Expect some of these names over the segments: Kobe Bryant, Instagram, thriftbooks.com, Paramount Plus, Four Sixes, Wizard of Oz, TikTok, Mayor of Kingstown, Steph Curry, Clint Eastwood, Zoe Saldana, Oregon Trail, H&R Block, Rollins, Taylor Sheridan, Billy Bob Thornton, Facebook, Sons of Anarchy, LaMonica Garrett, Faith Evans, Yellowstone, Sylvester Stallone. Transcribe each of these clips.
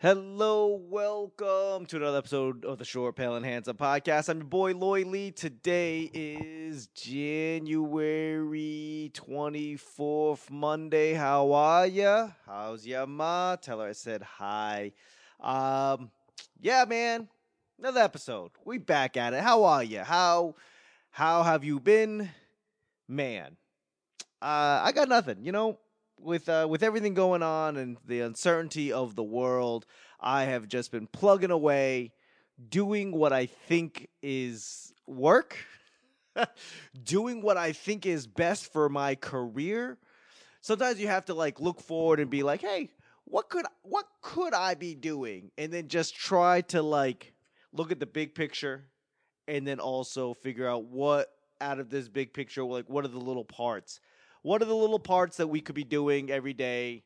Hello, welcome to another episode of the Short, Pale, and Handsome podcast. I'm your boy, Lloyd Lee. Today is January 24th, Monday. How are ya? How's ya, ma? Tell her I said hi. Yeah, man. Another episode. We back at it. How are ya? How have you been? Man, I got nothing, you know? With everything going on and the uncertainty of the world, I have just been plugging away, doing what I think is work, doing what I think is best for my career. Sometimes you have to like look forward and be like, hey, what could I be doing? And then just try to like look at the big picture and then also figure out what out of this big picture, like what are the little parts? What are the little parts that we could be doing every day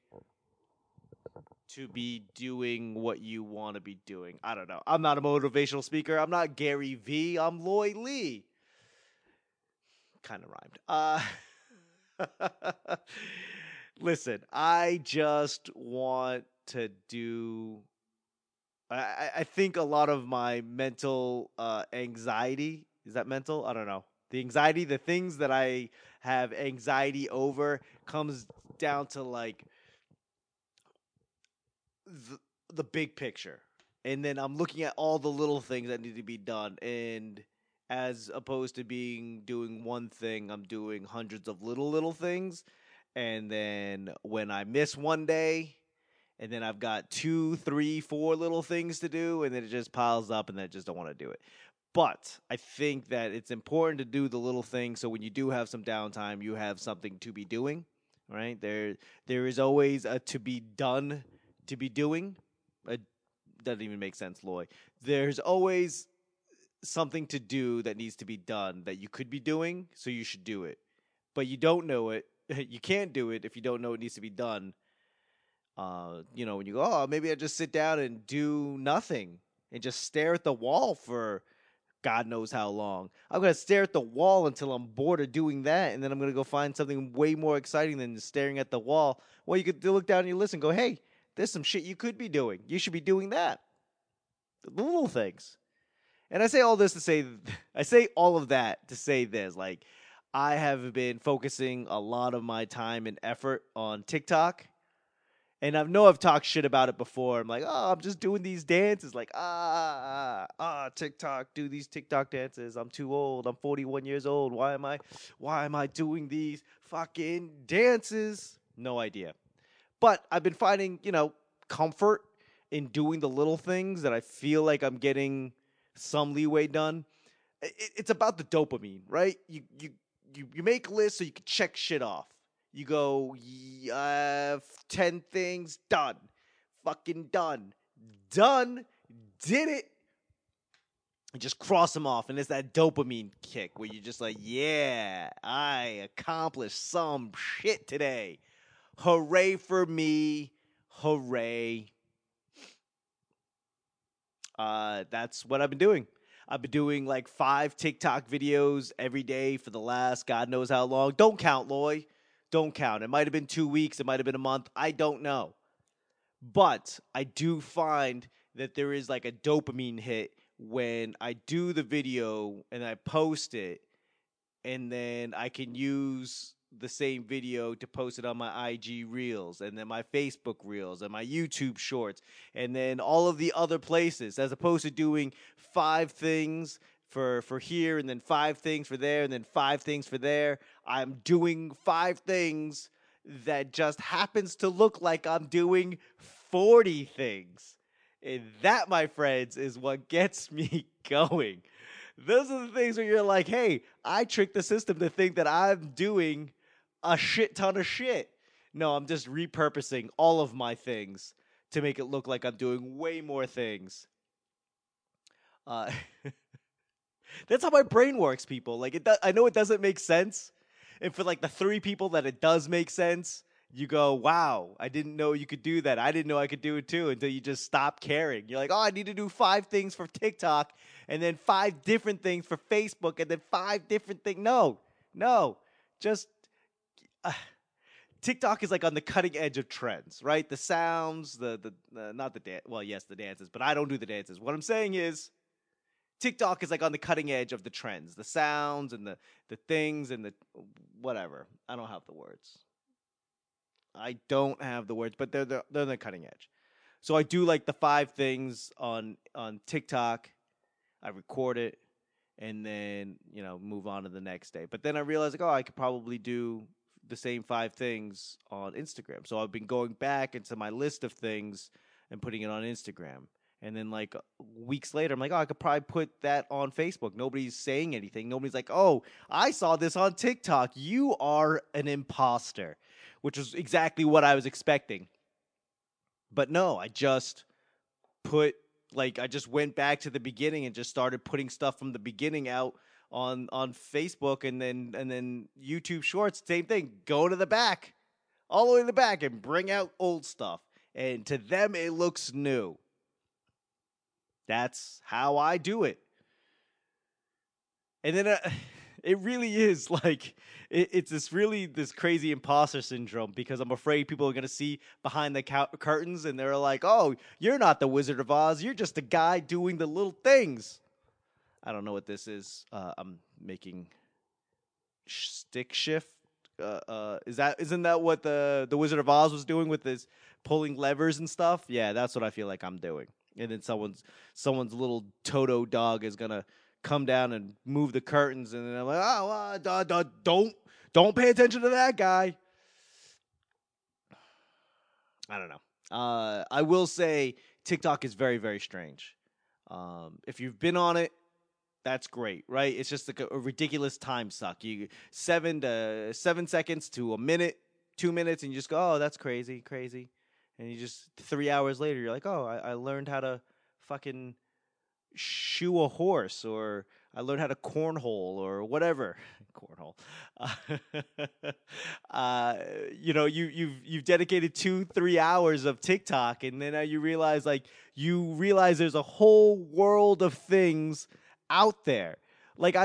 to be doing what you want to be doing? I don't know. I'm not a motivational speaker. I'm not Gary V. I'm Lloyd Lee. Kind of rhymed. Listen, I just want to do... I think a lot of my mental anxiety... Is that mental? I don't know. The anxiety, the things that I have anxiety over comes down to like the big picture. And then I'm looking at all the little things that need to be done. And as opposed to doing one thing, I'm doing hundreds of little things. And then when I miss one day, and then I've got 2, 3, 4 little things to do, and then it just piles up and then I just don't want to do it. But I think that it's important to do the little things so when you do have some downtime, you have something to be doing, right? There is always a to be done, to be doing. Doesn't even make sense, Loy. There's always something to do that needs to be done that you could be doing, so you should do it. But you don't know it. You can't do it if you don't know it needs to be done. You know, when you go, oh, maybe I just sit down and do nothing and just stare at the wall for... God knows how long. I'm going to stare at the wall until I'm bored of doing that, and then I'm going to go find something way more exciting than staring at the wall. Well, you could look down and you listen and go, hey, there's some shit you could be doing. You should be doing that. The little things. And I say all this to say, I say all of that to say this. Like, I have been focusing a lot of my time and effort on TikTok. And I know I've talked shit about it before. I'm like, oh, I'm just doing these dances. Like, TikTok, do these TikTok dances. I'm too old. I'm 41 years old. Why am I doing these fucking dances? No idea. But I've been finding, you know, comfort in doing the little things that I feel like I'm getting some leeway done. It's about the dopamine, right? You make lists so you can check shit off. You go, 10 things, done. Fucking done. Done. Did it. And just cross them off. And it's that dopamine kick where you're just like, yeah, I accomplished some shit today. Hooray for me. Hooray. That's what I've been doing. I've been doing like 5 TikTok videos every day for the last God knows how long. Don't count, Loy. Don't count. It might have been 2 weeks. It might have been a month. I don't know. But I do find that there is like a dopamine hit when I do the video and I post it. And then I can use the same video to post it on my IG Reels and then my Facebook Reels and my YouTube Shorts. And then all of the other places, as opposed to doing 5 things for here, and then 5 things for there, and then 5 things for there. I'm doing 5 things that just happens to look like I'm doing 40 things. And that, my friends, is what gets me going. Those are the things where you're like, hey, I tricked the system to think that I'm doing a shit ton of shit. No, I'm just repurposing all of my things to make it look like I'm doing way more things. That's how my brain works, people. Like I know it doesn't make sense, and for like the 3 people that it does make sense, you go, "Wow, I didn't know you could do that. I didn't know I could do it too." Until you just stop caring. You're like, "Oh, I need to do 5 things for TikTok, and then 5 different things for Facebook, and then 5 different things." No, just TikTok is like on the cutting edge of trends, right? The sounds, the not the dance. Well, yes, the dances, but I don't do the dances. What I'm saying is TikTok is like on the cutting edge of the trends, the sounds and the things and the whatever. I don't have the words. But they're on the cutting edge. So I do like the 5 things on TikTok. I record it and then, you know, move on to the next day. But then I realized, like, oh, I could probably do the same 5 things on Instagram. So I've been going back into my list of things and putting it on Instagram. And then, like, weeks later, I'm like, oh, I could probably put that on Facebook. Nobody's saying anything. Nobody's like, oh, I saw this on TikTok. You are an imposter, which is exactly what I was expecting. But no, I just put, like, I just went back to the beginning and just started putting stuff from the beginning out on Facebook and then YouTube Shorts, same thing. Go to the back, all the way to the back, and bring out old stuff. And to them, it looks new. That's how I do it. And then it really is like it's this crazy imposter syndrome because I'm afraid people are going to see behind the curtains and they're like, oh, you're not the Wizard of Oz. You're just a guy doing the little things. I don't know what this is. I'm making stick shift. Isn't that what the Wizard of Oz was doing with his pulling levers and stuff? Yeah, that's what I feel like I'm doing. And then someone's little Toto dog is gonna come down and move the curtains, and then I'm like, oh, don't pay attention to that guy. I don't know. I will say TikTok is very, very strange. If you've been on it, that's great, right? It's just like a ridiculous time suck. 7 seconds to a minute, 2 minutes, and you just go, oh, that's crazy. And you just 3 hours later, you're like, oh, I learned how to fucking shoe a horse, or I learned how to cornhole, or whatever. Cornhole. You know, you've dedicated 2-3 hours of TikTok, and then you realize, like, there's a whole world of things out there. Like,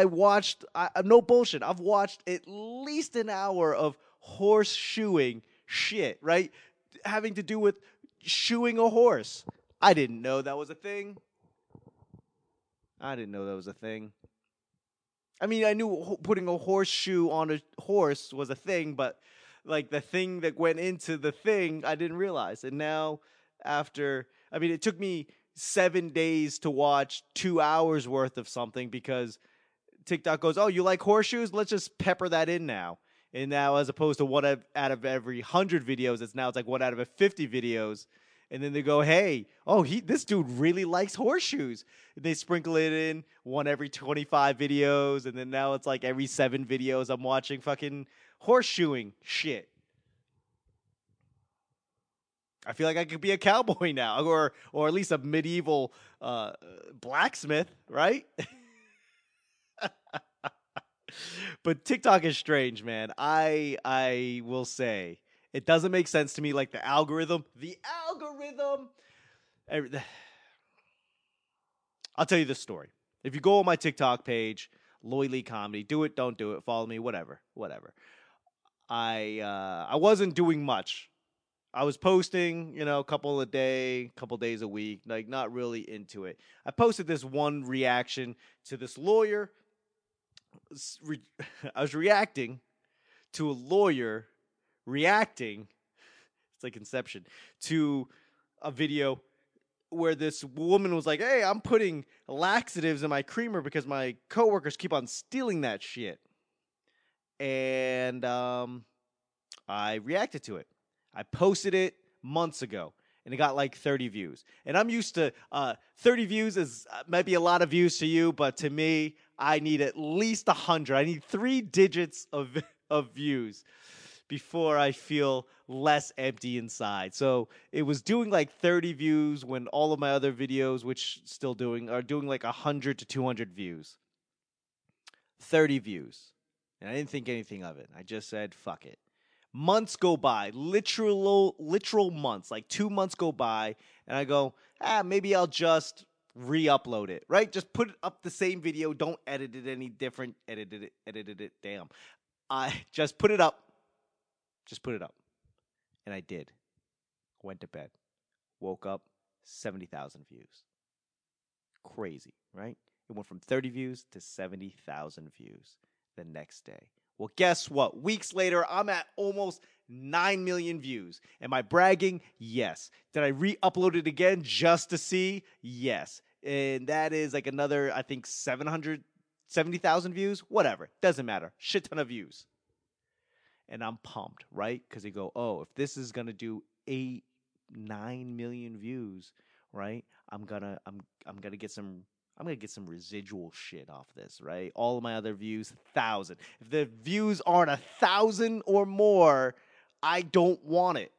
no bullshit, I've watched at least an hour of horseshoeing shit, right? Having to do with shoeing a horse. I didn't know that was a thing. I mean, I knew putting a horseshoe on a horse was a thing, but like the thing that went into the thing, I didn't realize. And now it took me 7 days to watch 2 hours worth of something because TikTok goes, oh, you like horseshoes? Let's just pepper that in now. And now, as opposed to one out of every 100 videos, it's like one out of 50 videos. And then they go, hey, oh, this dude really likes horseshoes. And they sprinkle it in one every 25 videos. And then now it's like every 7 videos I'm watching fucking horseshoeing shit. I feel like I could be a cowboy now, or at least a medieval blacksmith, right? But TikTok is strange, man. I will say it doesn't make sense to me. Like the algorithm. I'll tell you this story. If you go on my TikTok page, Lloyd Lee Comedy, do it, don't do it, follow me, whatever. I wasn't doing much. I was posting, you know, couple days a week, like not really into it. I posted this one reaction to this lawyer. I was reacting to a lawyer reacting, it's like Inception, to a video where this woman was like, hey, I'm putting laxatives in my creamer because my coworkers keep on stealing that shit. And I reacted to it. I posted it months ago. And it got like 30 views. And I'm used to 30 views is might be a lot of views to you, but to me, I need at least 100. I need 3 digits of views before I feel less empty inside. So it was doing like 30 views when all of my other videos, which still are doing like 100 to 200 views. 30 views. And I didn't think anything of it. I just said, fuck it. Months go by, literal months, like 2 months go by, and I go, maybe I'll just re-upload it, right? Just put up the same video, don't edit it any different, edited it, damn. I just put it up. And I did. Went to bed. Woke up, 70,000 views. Crazy, right? It went from 30 views to 70,000 views the next day. Well, guess what? Weeks later, I'm at almost 9 million views. Am I bragging? Yes. Did I re-upload it again just to see? Yes. And that is like another, I think, 70,000 views. Whatever. Doesn't matter. Shit ton of views. And I'm pumped, right? Because they go, oh, if this is going to do 8, 9 million views, right? I'm gonna get some residual shit off this, right? All of my other views, 1,000. If the views aren't 1,000 or more, I don't want it.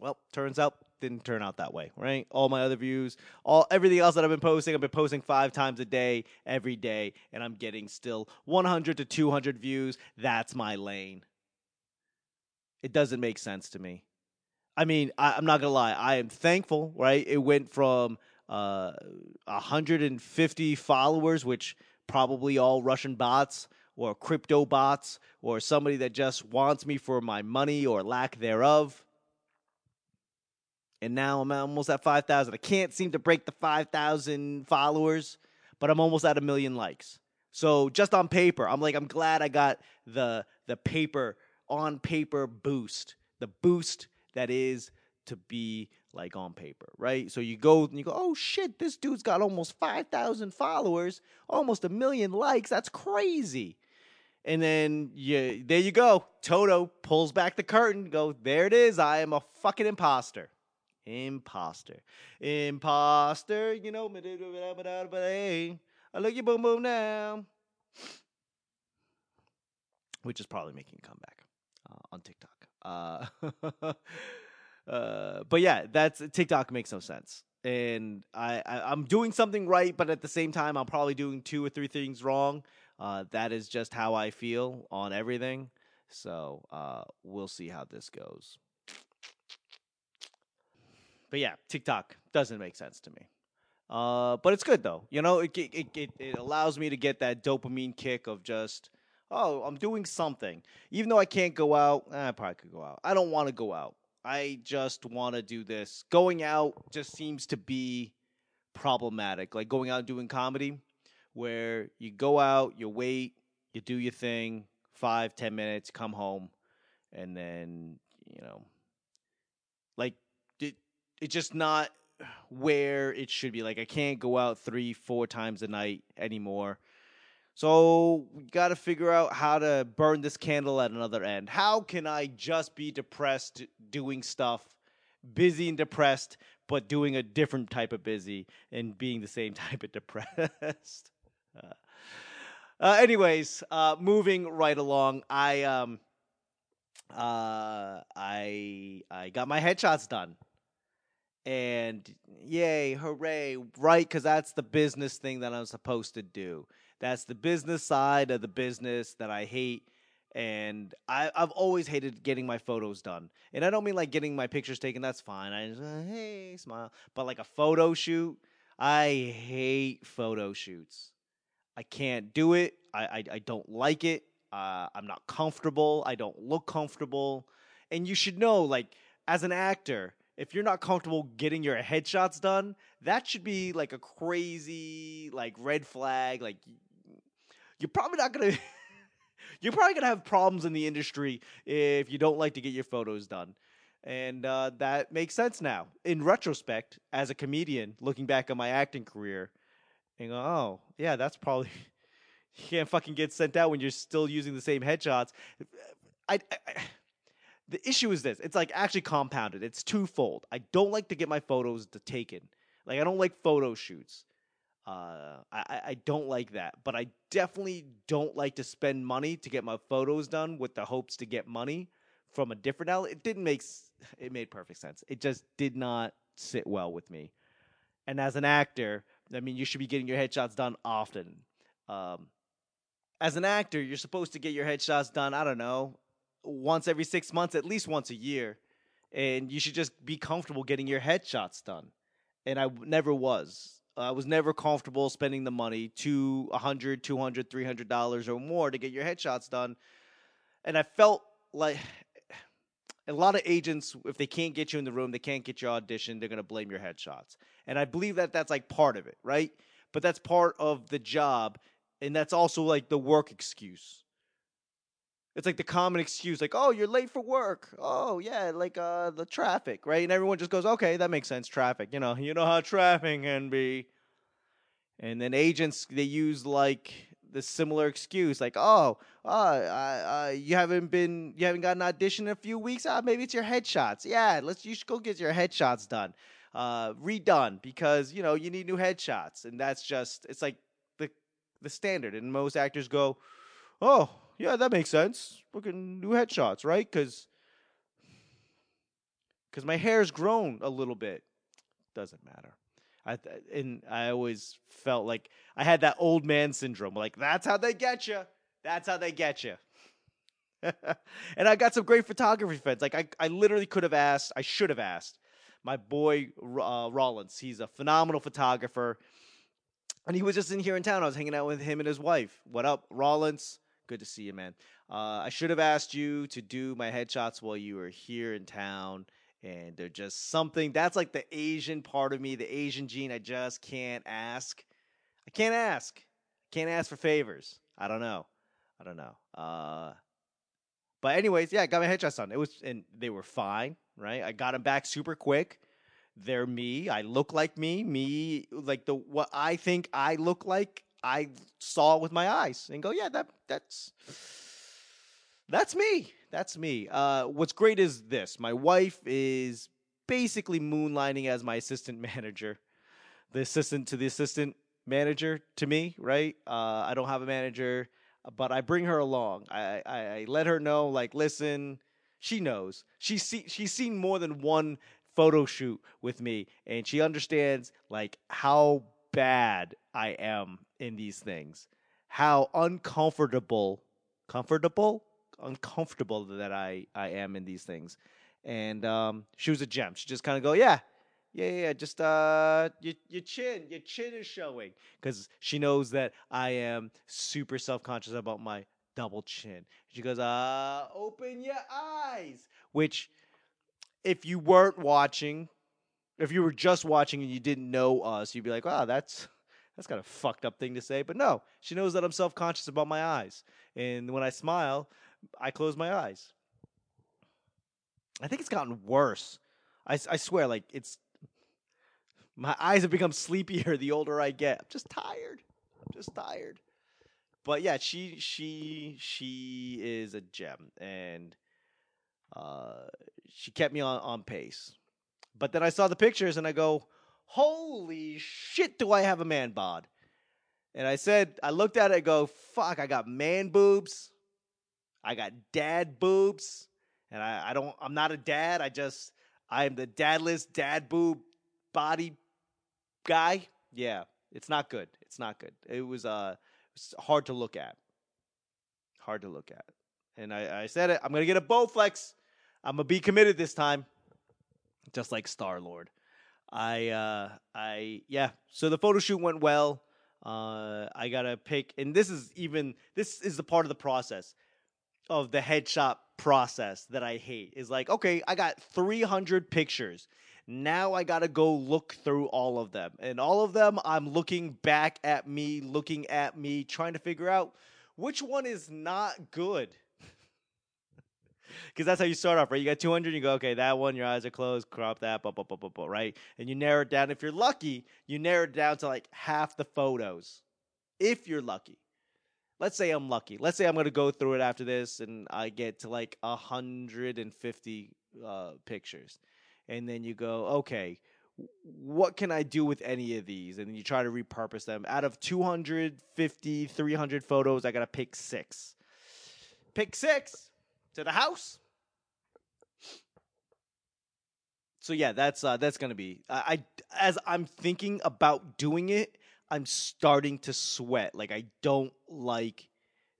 Well, turns out, didn't turn out that way, right? All my other views, everything else that I've been posting 5 times a day, every day, and I'm getting still 100 to 200 views. That's my lane. It doesn't make sense to me. I mean, I'm not gonna lie. I am thankful, right? It went from 150 followers, which probably all Russian bots or crypto bots or somebody that just wants me for my money or lack thereof. And now I'm almost at 5,000. I can't seem to break the 5,000 followers, but I'm almost at 1 million likes. So just on paper, I'm glad I got the on paper boost, the boost that is to be like on paper, right? So you go and you go, oh shit, this dude's got almost 5,000 followers, almost 1 million likes. That's crazy. And then there you go. Toto pulls back the curtain. Go, there it is. I am a fucking imposter. Imposter. You know, I look you boom boom now. Which is probably making a comeback on TikTok. But yeah, that's TikTok makes no sense. And I'm doing something right, but at the same time, I'm probably doing 2 or 3 things wrong. That is just how I feel on everything. So we'll see how this goes. But yeah, TikTok doesn't make sense to me. But it's good though. You know, it allows me to get that dopamine kick of just, oh, I'm doing something. Even though I can't go out, I probably could go out. I don't want to go out. I just want to do this. Going out just seems to be problematic. Like going out and doing comedy where you go out, you wait, you do your thing, 5-10 minutes, come home, and then, you know, like it's just not where it should be. Like I can't go out 3-4 times a night anymore. So we got to figure out how to burn this candle at another end. How can I just be depressed doing stuff, busy and depressed, but doing a different type of busy and being the same type of depressed? Anyways, moving right along, I got my headshots done. And yay, hooray, right? Because that's the business thing that I'm supposed to do. That's the business side of the business that I hate, and I've always hated getting my photos done. And I don't mean like getting my pictures taken. That's fine. I just, hey, smile. But like a photo shoot, I hate photo shoots. I can't do it. I don't like it. I'm not comfortable. I don't look comfortable. And you should know, like, as an actor, if you're not comfortable getting your headshots done, that should be like a crazy, like, red flag. Like, you're probably going to have problems in the industry if you don't like to get your photos done. And that makes sense now. In retrospect, as a comedian, looking back on my acting career, and go, oh, yeah, that's probably – you can't fucking get sent out when you're still using the same headshots. The issue is this. It's like actually compounded. It's twofold. I don't like to get my photos taken. Like I don't like photo shoots. I don't like that. But I definitely don't like to spend money to get my photos done with the hopes to get money from a different outlet. It made perfect sense. It just did not sit well with me. And as an actor, I mean, you should be getting your headshots done often. As an actor, you're supposed to get your headshots done, I don't know, once every 6 months, at least once a year. And you should just be comfortable getting your headshots done. And I never was. I was never comfortable spending the money to $100, $200, $300 or more to get your headshots done. And I felt like a lot of agents, if they can't get you in the room, they can't get your audition, they're going to blame your headshots. And I believe that that's like part of it, right? But that's part of the job. And that's also like the work excuse. It's like the common excuse, like, oh, you're late for work. Oh, yeah, like the traffic, right? And everyone just goes, okay, that makes sense, traffic. You know how traffic can be. And then agents, they use like the similar excuse, like, you haven't got an audition in a few weeks. Maybe it's your headshots. Yeah, you should go get your headshots done, redone, because you need new headshots. And that's just, it's like the standard. And most actors go, oh, yeah, that makes sense. Looking new headshots, right? Because my hair's grown a little bit. Doesn't matter. I always felt like I had that old man syndrome. Like, that's how they get you. That's how they get you. And I got some great photography friends. Like, I literally could have asked. I should have asked my boy Rollins. He's a phenomenal photographer. And he was just in here in town. I was hanging out with him and his wife. What up, Rollins? Good to see you, man. I should have asked you to do my headshots while you were here in town. And they're just something. That's like the Asian part of me, the Asian gene. I just can't ask. I can't ask. I can't ask for favors. I don't know. But anyways, yeah, I got my headshots done. And they were fine, right? I got them back super quick. They're me. I look like me, like what I think I look like. I saw it with my eyes and go, yeah, that's me. That's me. What's great is this. My wife is basically moonlighting as my assistant manager, the assistant to the assistant manager to me, right? I don't have a manager, but I bring her along. I let her know, like, listen, she knows. She's seen more than one photo shoot with me, and she understands, like, how bad I am in these things, how uncomfortable that I am in these things. And she was a gem. She just kind of go, yeah, just your chin is showing, because she knows that I am super self-conscious about my double chin. She goes, open your eyes, which, if you weren't watching, if you were just watching and you didn't know us, you'd be like, wow, that's kind of fucked up thing to say. But no, she knows that I'm self-conscious about my eyes. And when I smile, I close my eyes. I think it's gotten worse. I swear, like, my eyes have become sleepier the older I get. I'm just tired. But yeah, she is a gem. And she kept me on pace. But then I saw the pictures and I go, holy shit, do I have a man bod? And I looked at it and go, fuck, I got man boobs. I got dad boobs. And I'm not a dad. I am the dadless dad boob body guy. Yeah, it's not good. It's not good. It was hard to look at. And I said it. I'm going to get a Bowflex. I'm going to be committed this time. Just like Star-Lord. So the photo shoot went well. I got to pick, and this is the part of the process of the headshot process that I hate. Is like, okay, I got 300 pictures. Now I got to go look through all of them. And all of them, I'm looking back at me, trying to figure out which one is not good. Because that's how you start off, right? You got 200, you go, okay, that one, your eyes are closed, crop that, blah, blah, blah, blah, blah, right? And you narrow it down. If you're lucky, you narrow it down to like half the photos. If you're lucky. Let's say I'm lucky. Let's say I'm going to go through it after this and I get to like 150 pictures. And then you go, okay, what can I do with any of these? And then you try to repurpose them. Out of 250, 300 photos, I got to pick six. To the house. So yeah, that's gonna be. I as I'm thinking about doing it, I'm starting to sweat. Like, I don't like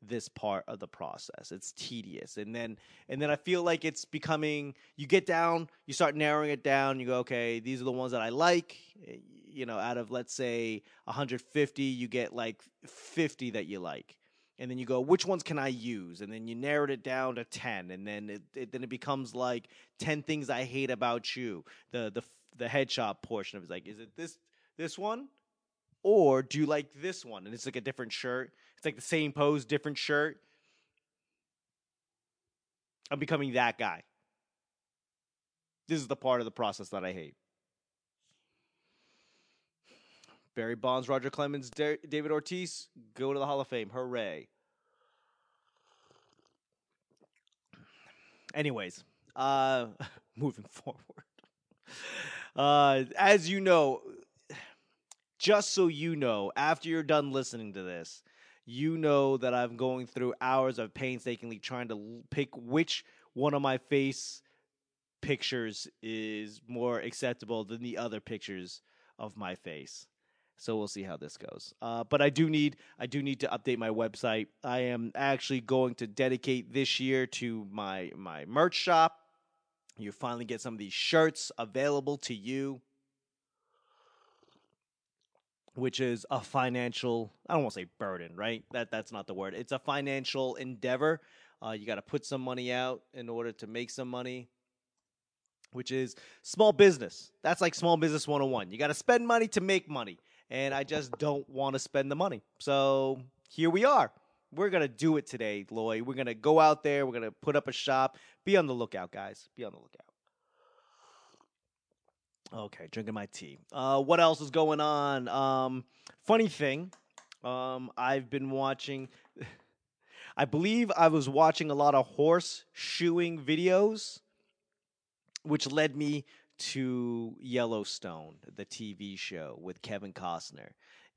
this part of the process. It's tedious, and then I feel like it's becoming. You get down, you start narrowing it down. You go, okay, these are the ones that I like. Out of, let's say, 150, you get like 50 that you like. and then you go, which ones can I use? And then you narrowed it down to 10, and then it becomes like 10 things I hate about you. The headshot portion of it's like, is it this one, or do you like this one? And it's like a different shirt. It's like the same pose, different shirt. I'm becoming that guy. This is the part of the process that I hate. Barry Bonds, Roger Clemens, David Ortiz, go to the Hall of Fame. Hooray. Anyways, moving forward. As you know, just so you know, after you're done listening to this, you know that I'm going through hours of painstakingly trying to pick which one of my face pictures is more acceptable than the other pictures of my face. So we'll see how this goes. But I do need to update my website. I am actually going to dedicate this year to my merch shop. You finally get some of these shirts available to you, which is a financial, I don't want to say burden, right? That's not the word. It's a financial endeavor. You got to put some money out in order to make some money, which is small business. That's like small business 101. You got to spend money to make money. And I just don't want to spend the money. So here we are. We're going to do it today, Lloyd. We're going to go out there. We're going to put up a shop. Be on the lookout, guys. Be on the lookout. Okay, drinking my tea. What else is going on? Funny thing, I've been watching. I believe I was watching a lot of horse shoeing videos, which led me to Yellowstone, the TV show with Kevin Costner.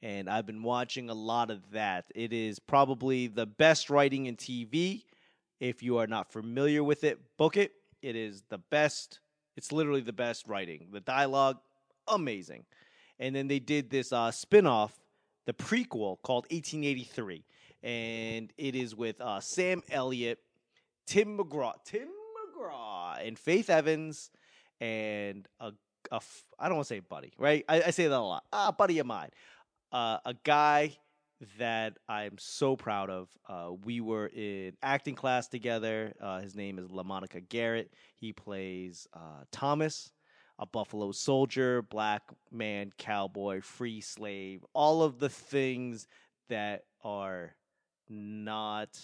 And I've been watching a lot of that. It is probably the best writing in TV. If you are not familiar with it, book it. It is the best. It's literally the best writing. The dialogue, amazing. And then they did this spinoff, the prequel called 1883. And it is with Sam Elliott, Tim McGraw, and Faith Evans, and I don't want to say buddy, right? I say that a lot. A buddy of mine. A guy that I'm so proud of. We were in acting class together. His name is LaMonica Garrett. He plays Thomas, a Buffalo soldier, black man, cowboy, free slave, all of the things that are not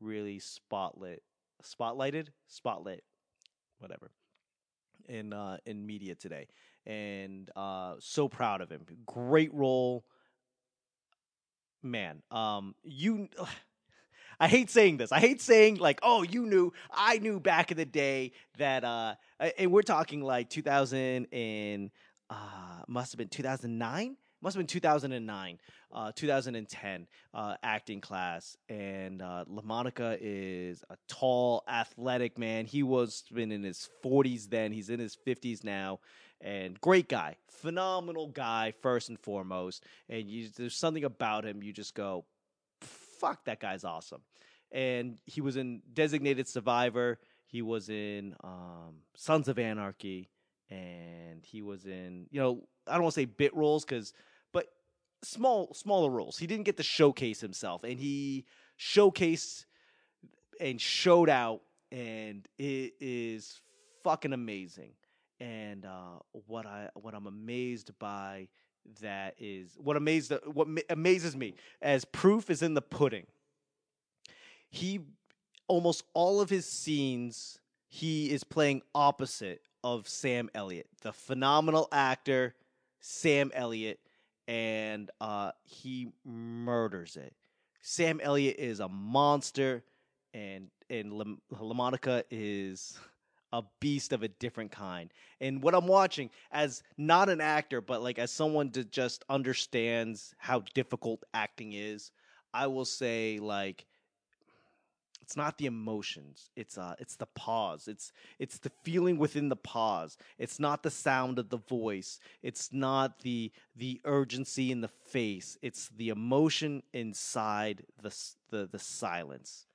really spotlighted, whatever. In media today, and so proud of him. Great role, man. I hate saying this. I hate saying like, oh, you knew. I knew back in the day that, and we're talking like 2009, 2010 acting class, and LaMonica is a tall, athletic man. He was been in his 40s then. He's in his 50s now, and great guy, phenomenal guy first and foremost. And there's something about him you just go, fuck, that guy's awesome. And he was in Designated Survivor. He was in Sons of Anarchy, and he was in, I don't want to say bit roles but smaller roles. He didn't get to showcase himself, and he showcased and showed out, and it is fucking amazing. And what amazes me as proof is in the pudding. He almost all of his scenes he is playing opposite of Sam Elliott, the phenomenal actor Sam Elliott, and he murders it. Sam Elliott is a monster, and LaMonica is a beast of a different kind. And what I'm watching as not an actor, but like as someone that just understands how difficult acting is, I will say like it's not the emotions. It's the pause. It's the feeling within the pause. It's not the sound of the voice. It's not the urgency in the face. It's the emotion inside the silence.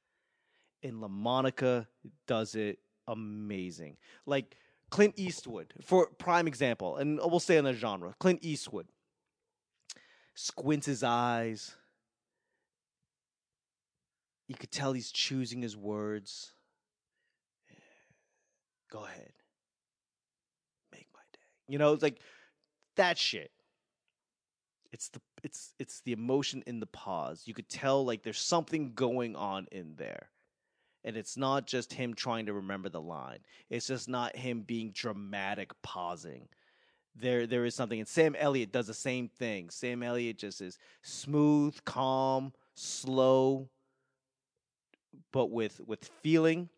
And LaMonica does it amazing. Like Clint Eastwood, for prime example, and we'll stay in the genre. Clint Eastwood squints his eyes. You could tell he's choosing his words. Go ahead. Make my day. You know, it's like that shit. It's the emotion in the pause. You could tell like there's something going on in there. And it's not just him trying to remember the line. It's just not him being dramatic pausing. There is something. And Sam Elliott does the same thing. Sam Elliott just is smooth, calm, slow, but with feeling.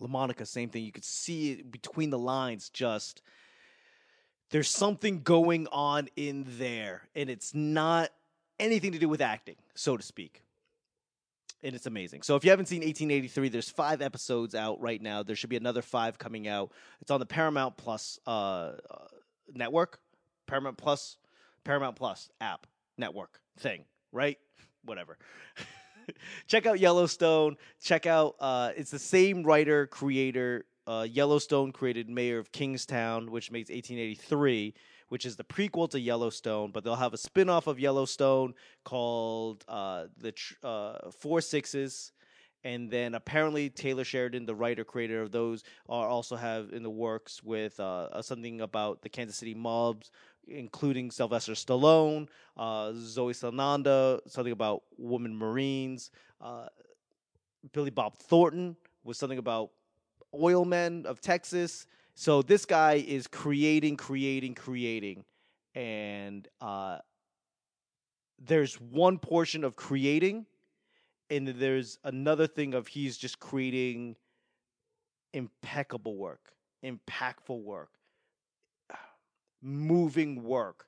LaMonica, same thing. You could see it between the lines, just there's something going on in there. And it's not anything to do with acting, so to speak. And it's amazing. So if you haven't seen 1883, there's 5 episodes out right now. There should be another 5 coming out. It's on the Paramount Plus network. Paramount Plus app network thing, right? Whatever. Check out Yellowstone. Check out it's the same writer, creator. Yellowstone created Mayor of Kingstown, which makes 1883, which is the prequel to Yellowstone, but they'll have a spin-off of Yellowstone called the Four Sixes, and then apparently Taylor Sheridan, the writer creator of those, are also have in the works with something about the Kansas City mobs, including Sylvester Stallone, Zoe Saldana, something about women Marines, Billy Bob Thornton was something about oil men of Texas. So this guy is creating. And there's one portion of creating, and there's another thing of he's just creating impeccable work, impactful work, moving work.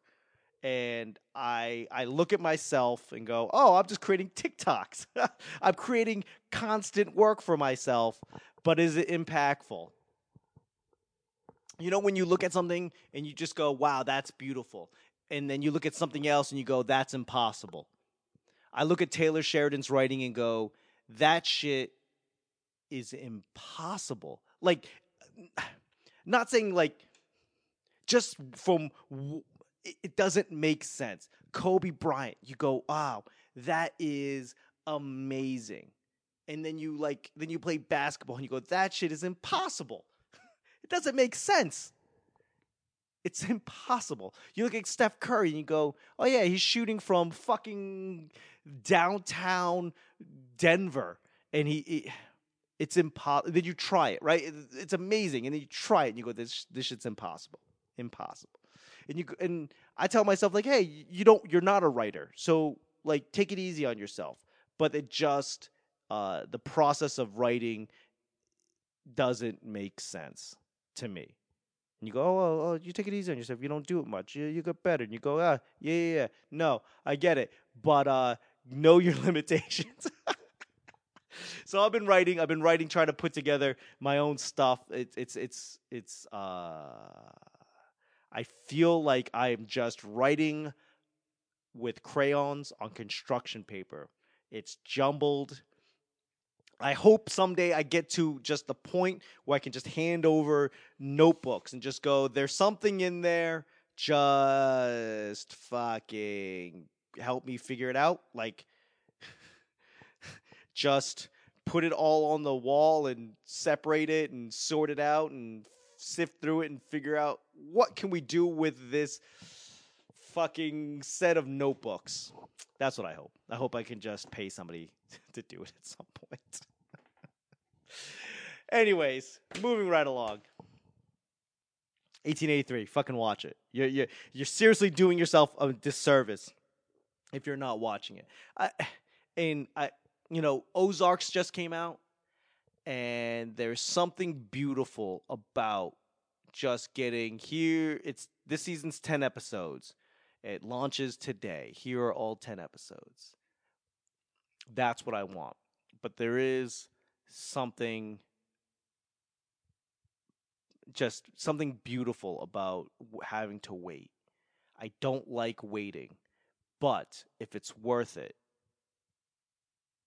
And I look at myself and go, oh, I'm just creating TikToks. I'm creating constant work for myself, but is it impactful? You know, when you look at something and you just go, wow, that's beautiful. And then you look at something else and you go, that's impossible. I look at Taylor Sheridan's writing and go, that shit is impossible. Like, not saying like, just from, it doesn't make sense. Kobe Bryant, you go, wow, that is amazing. And then you like, then you play basketball and you go, that shit is impossible. Doesn't make sense. It's impossible. You look at Steph Curry and you go, oh yeah, he's shooting from fucking downtown Denver, and it's impossible. Then you try it, right? It's amazing, and then you try it and you go, this shit's impossible. And I tell myself like, hey, you're not a writer, so like take it easy on yourself. But it just the process of writing doesn't make sense to me. And you go, oh, you take it easy on yourself. You don't do it much. You get better. And you go, yeah. No, I get it. But know your limitations. So I've been writing, trying to put together my own stuff. I feel like I'm just writing with crayons on construction paper. It's jumbled. I hope someday I get to just the point where I can just hand over notebooks and just go, there's something in there, just fucking help me figure it out. Like, just put it all on the wall and separate it and sort it out and sift through it and figure out what can we do with this fucking set of notebooks. That's what I hope. I hope I can just pay somebody to do it at some point. Anyways, moving right along. 1883, fucking watch it. You're seriously doing yourself a disservice if you're not watching it. Ozarks just came out, and there's something beautiful about just getting here. It's this season's 10 episodes. It launches today. Here are all 10 episodes. That's what I want. But there is something beautiful about having to wait. I don't like waiting, but if it's worth it,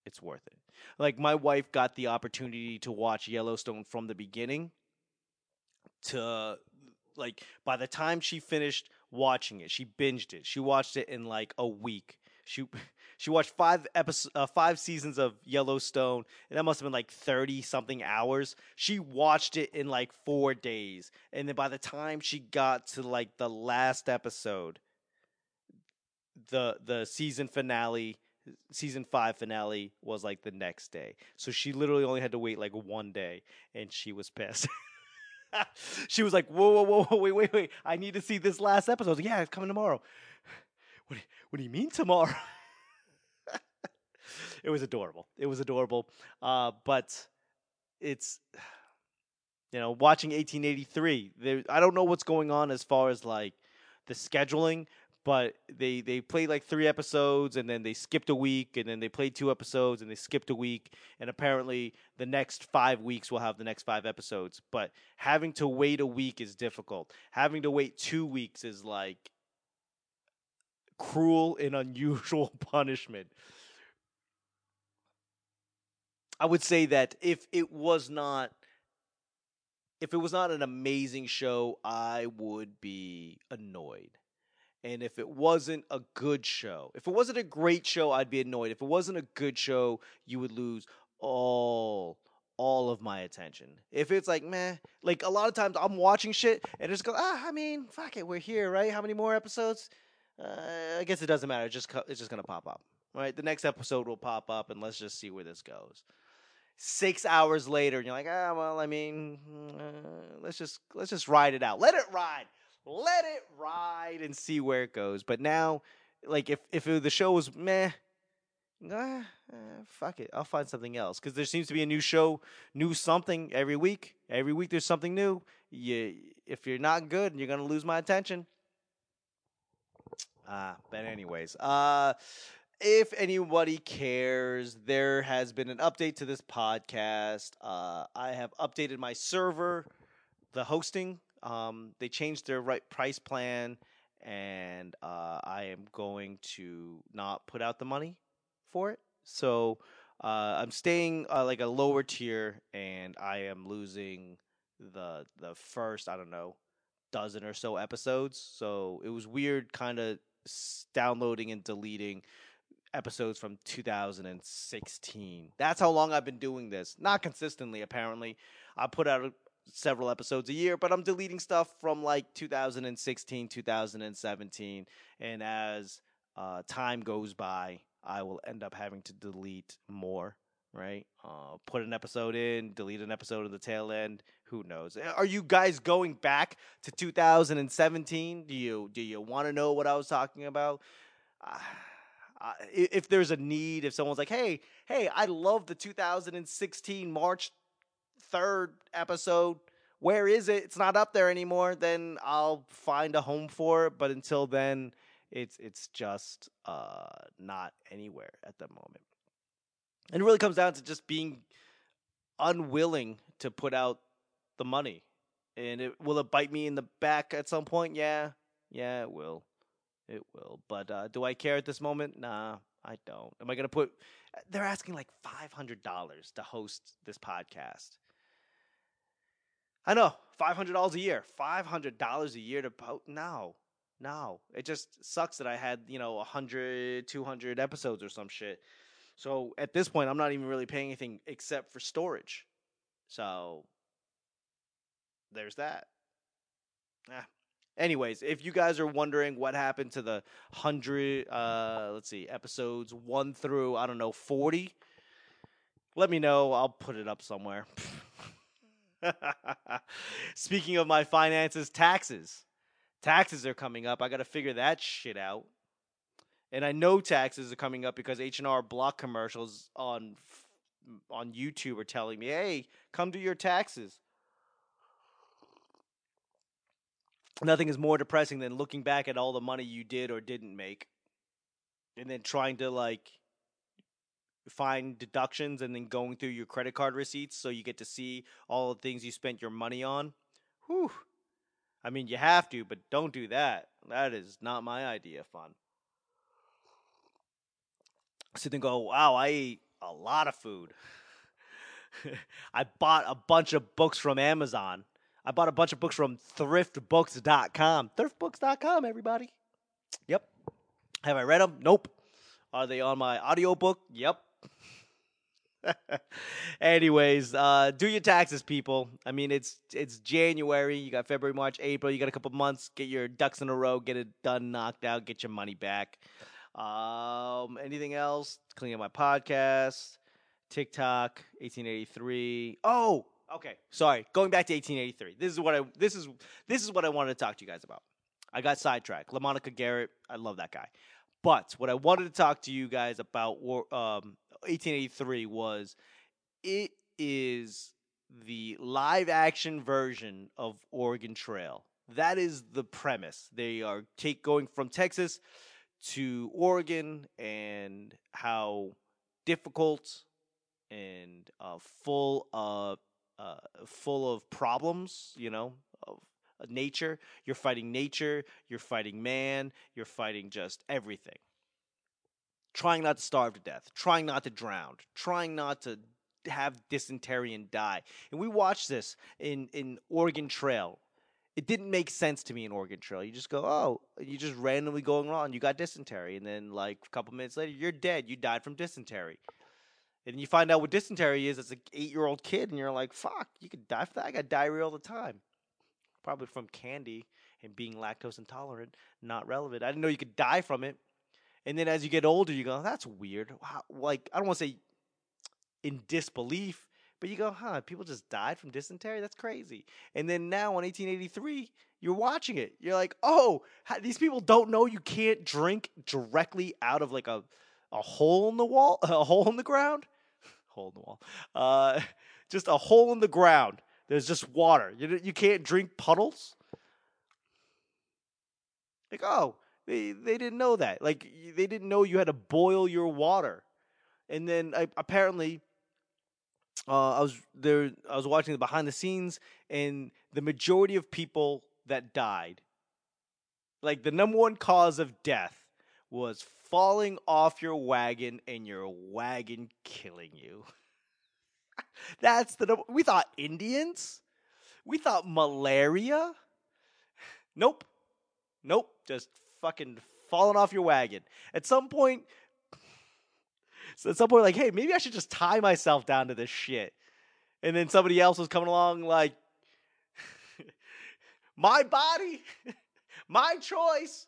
it's worth it. Like, my wife got the opportunity to watch Yellowstone from the beginning to, like, by the time she finished watching it, she binged it. She watched it in like a week. She watched five seasons of Yellowstone, and that must have been like 30-something hours. She watched it in like 4 days, and then by the time she got to like the last episode, the season finale, season 5 finale was like the next day. So she literally only had to wait like 1 day, and she was pissed. She was like, whoa, wait. I need to see this last episode. I was like, yeah, it's coming tomorrow. What do you mean tomorrow? It was adorable. But it's, you know, watching 1883, I don't know what's going on as far as like the scheduling, but they played like 3 episodes, and then they skipped a week, and then they played 2 episodes, and they skipped a week, and apparently the next 5 weeks will have the next 5 episodes. But having to wait a week is difficult. Having to wait 2 weeks is like cruel and unusual punishment. I would say that if it was not an amazing show, I would be annoyed. And if it wasn't a good show, if it wasn't a great show, I'd be annoyed. If it wasn't a good show, you would lose all of my attention. If it's like, meh, like a lot of times I'm watching shit and just go, I mean, fuck it, we're here, right? How many more episodes? I guess it doesn't matter. It's just going to pop up, right? The next episode will pop up, and let's just see where this goes. 6 hours later, and you're like, well, I mean, let's just ride it out. Let it ride. Let it ride and see where it goes. But now, like, if the show was meh, fuck it, I'll find something else. Because there seems to be a new show, new something every week. Every week there's something new. If you're not good, you're going to lose my attention. But anyways, if anybody cares, there has been an update to this podcast. I have updated my server, the hosting. They changed their price plan, and I am going to not put out the money for it. So I'm staying like a lower tier, and I am losing the first, I don't know, dozen or so episodes. So it was weird kind of downloading and deleting episodes from 2016. That's how long I've been doing this. Not consistently, apparently. I put out several episodes a year, but I'm deleting stuff from like 2016, 2017, and as time goes by, I will end up having to delete more, right? Put an episode in, delete an episode at the tail end. Who knows? Are you guys going back to 2017? Do you want to know what I was talking about? If there's a need, if someone's like, hey, I love the 2016 March 3rd episode, where is it? It's not up there anymore. Then I'll find a home for it. But until then, it's just not anywhere at the moment. And it really comes down to just being unwilling to put out the money. And will it bite me in the back at some point? Yeah, it will. It will. But do I care at this moment? Nah, I don't. Am I going to put? They're asking like $500 to host this podcast. I know, $500 a year. $500 a year to post? No. It just sucks that I had, 100, 200 episodes or some shit. So at this point, I'm not even really paying anything except for storage. So there's that. Anyways, if you guys are wondering what happened to the 100, episodes 1 through, 40, let me know. I'll put it up somewhere. Speaking of my finances, taxes. Taxes are coming up. I got to figure that shit out. And I know taxes are coming up because H&R Block commercials on YouTube are telling me, hey, come do your taxes. Nothing is more depressing than looking back at all the money you did or didn't make and then trying to, find deductions and then going through your credit card receipts so you get to see all the things you spent your money on. Whew. I mean, you have to, but don't do that. That is not my idea of fun. So then go, wow, I ate a lot of food. I bought a bunch of books from Amazon. I bought a bunch of books from thriftbooks.com. Thriftbooks.com, everybody. Yep. Have I read them? Nope. Are they on my audiobook? Yep. Anyways, do your taxes, people. I mean, it's January. You got February, March, April. You got a couple months. Get your ducks in a row. Get it done, knocked out. Get your money back. Anything else? Clean up my podcast. TikTok, 1883. Oh, okay. Sorry. Going back to 1883. This is what I wanted to talk to you guys about. I got sidetracked. LaMonica Garrett. I love that guy. But what I wanted to talk to you guys about 1883 was it is the live-action version of Oregon Trail. That is the premise. They are going from Texas to Oregon and how difficult and full of problems, you know, of nature, you're fighting man, you're fighting just everything. Trying not to starve to death, trying not to drown, trying not to have dysentery and die. And we watched this in Oregon Trail. It didn't make sense to me in Oregon Trail. You just go, oh, you're just randomly going on. You got dysentery. And then like a couple minutes later, you're dead. You died from dysentery. And you find out what dysentery is as an 8-year-old kid. And you're like, fuck, you could die for that. I got diarrhea all the time. Probably from candy and being lactose intolerant. Not relevant. I didn't know you could die from it. And then as you get older, you go, that's weird. Wow. Like, I don't want to say in disbelief, but you go, huh, people just died from dysentery? That's crazy. And then now on 1883, you're watching it. You're like, oh, these people don't know you can't drink directly out of like a hole in the wall, a hole in the ground. Hole in the wall. Just a hole in the ground. There's just water. You can't drink puddles. Like, oh. They didn't know that. Like, they didn't know you had to boil your water. And then apparently, I was watching the behind the scenes, and the majority of people that died, like the number one cause of death was falling off your wagon and your wagon killing you. That's the number. We thought Indians. We thought malaria. Nope. Just fucking falling off your wagon. At some point, like, hey, maybe I should just tie myself down to this shit. And then somebody else was coming along like, my body, my choice.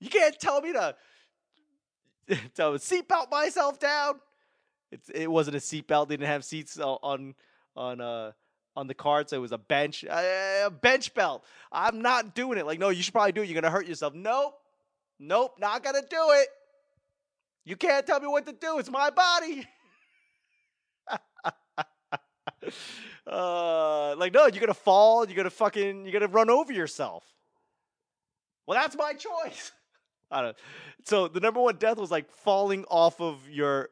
You can't tell me to seatbelt myself down. It wasn't a seatbelt. They didn't have seats on the carts. It was a bench. A bench belt. I'm not doing it. Like, no, you should probably do it. You're going to hurt yourself. Nope. Not going to do it. You can't tell me what to do. It's my body. Like, no, you're going to fall. You're going to run over yourself. Well, that's my choice. I don't know. So the number one death was like falling off your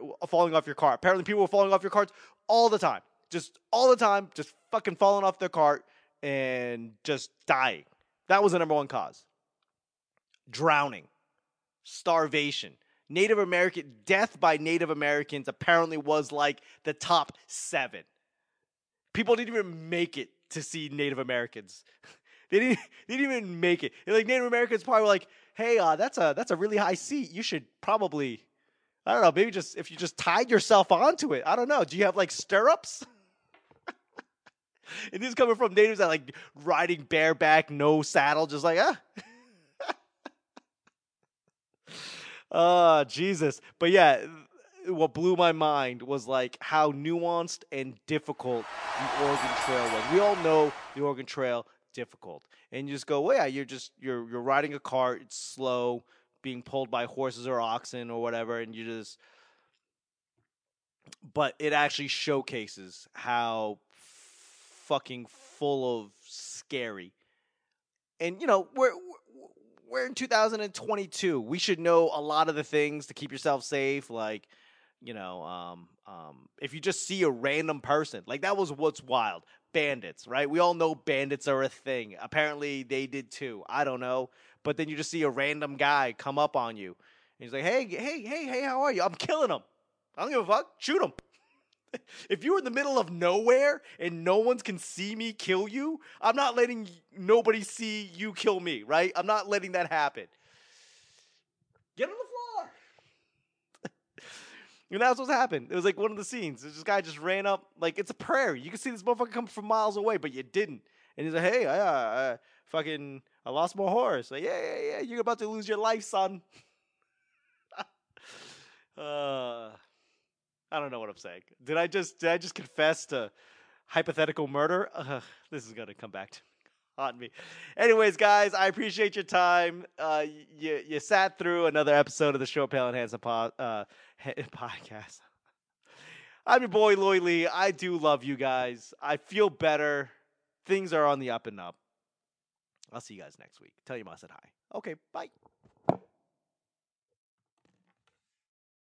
car. Apparently people were falling off your carts all the time. Just all the time, just fucking falling off their cart and just dying. That was the number one cause. Drowning. Starvation. Death by Native Americans apparently was like the top 7. People didn't even make it to see Native Americans. They didn't even make it. And like Native Americans probably were like, hey, that's a really high seat. You should probably, I don't know, maybe just if you just tied yourself onto it. I don't know. Do you have like stirrups? And this is coming from natives that like riding bareback, no saddle, just like, ah. Oh, Jesus. But yeah, what blew my mind was like how nuanced and difficult the Oregon Trail was. We all know the Oregon Trail, difficult. And you just go, well, yeah, you're riding a cart, it's slow, being pulled by horses or oxen or whatever, and you just, but it actually showcases how fucking full of scary. And you know, we're in 2022. We should know a lot of the things to keep yourself safe, like, you know, if you just see a random person, like that was what's wild. Bandits, right? We all know bandits are a thing. Apparently they did too. I don't know. But then you just see a random guy come up on you. And he's like, hey, how are you? I'm killing him. I don't give a fuck. Shoot him. If you're in the middle of nowhere and no one can see me kill you, I'm not letting nobody see you kill me, right? I'm not letting that happen. Get on the floor. And that's what happened. It was like one of the scenes. This guy just ran up. Like, it's a prairie. You can see this motherfucker come from miles away, but you didn't. And he's like, hey, I lost my horse. Like, yeah. You're about to lose your life, son. I don't know what I'm saying. Did I just confess to hypothetical murder? This is going to come back to haunt me. Anyways, guys, I appreciate your time. You sat through another episode of the Short, Pale, and Handsome podcast. I'm your boy, Lloyd Lee. I do love you guys. I feel better. Things are on the up and up. I'll see you guys next week. Tell your mom I said hi. Okay, bye.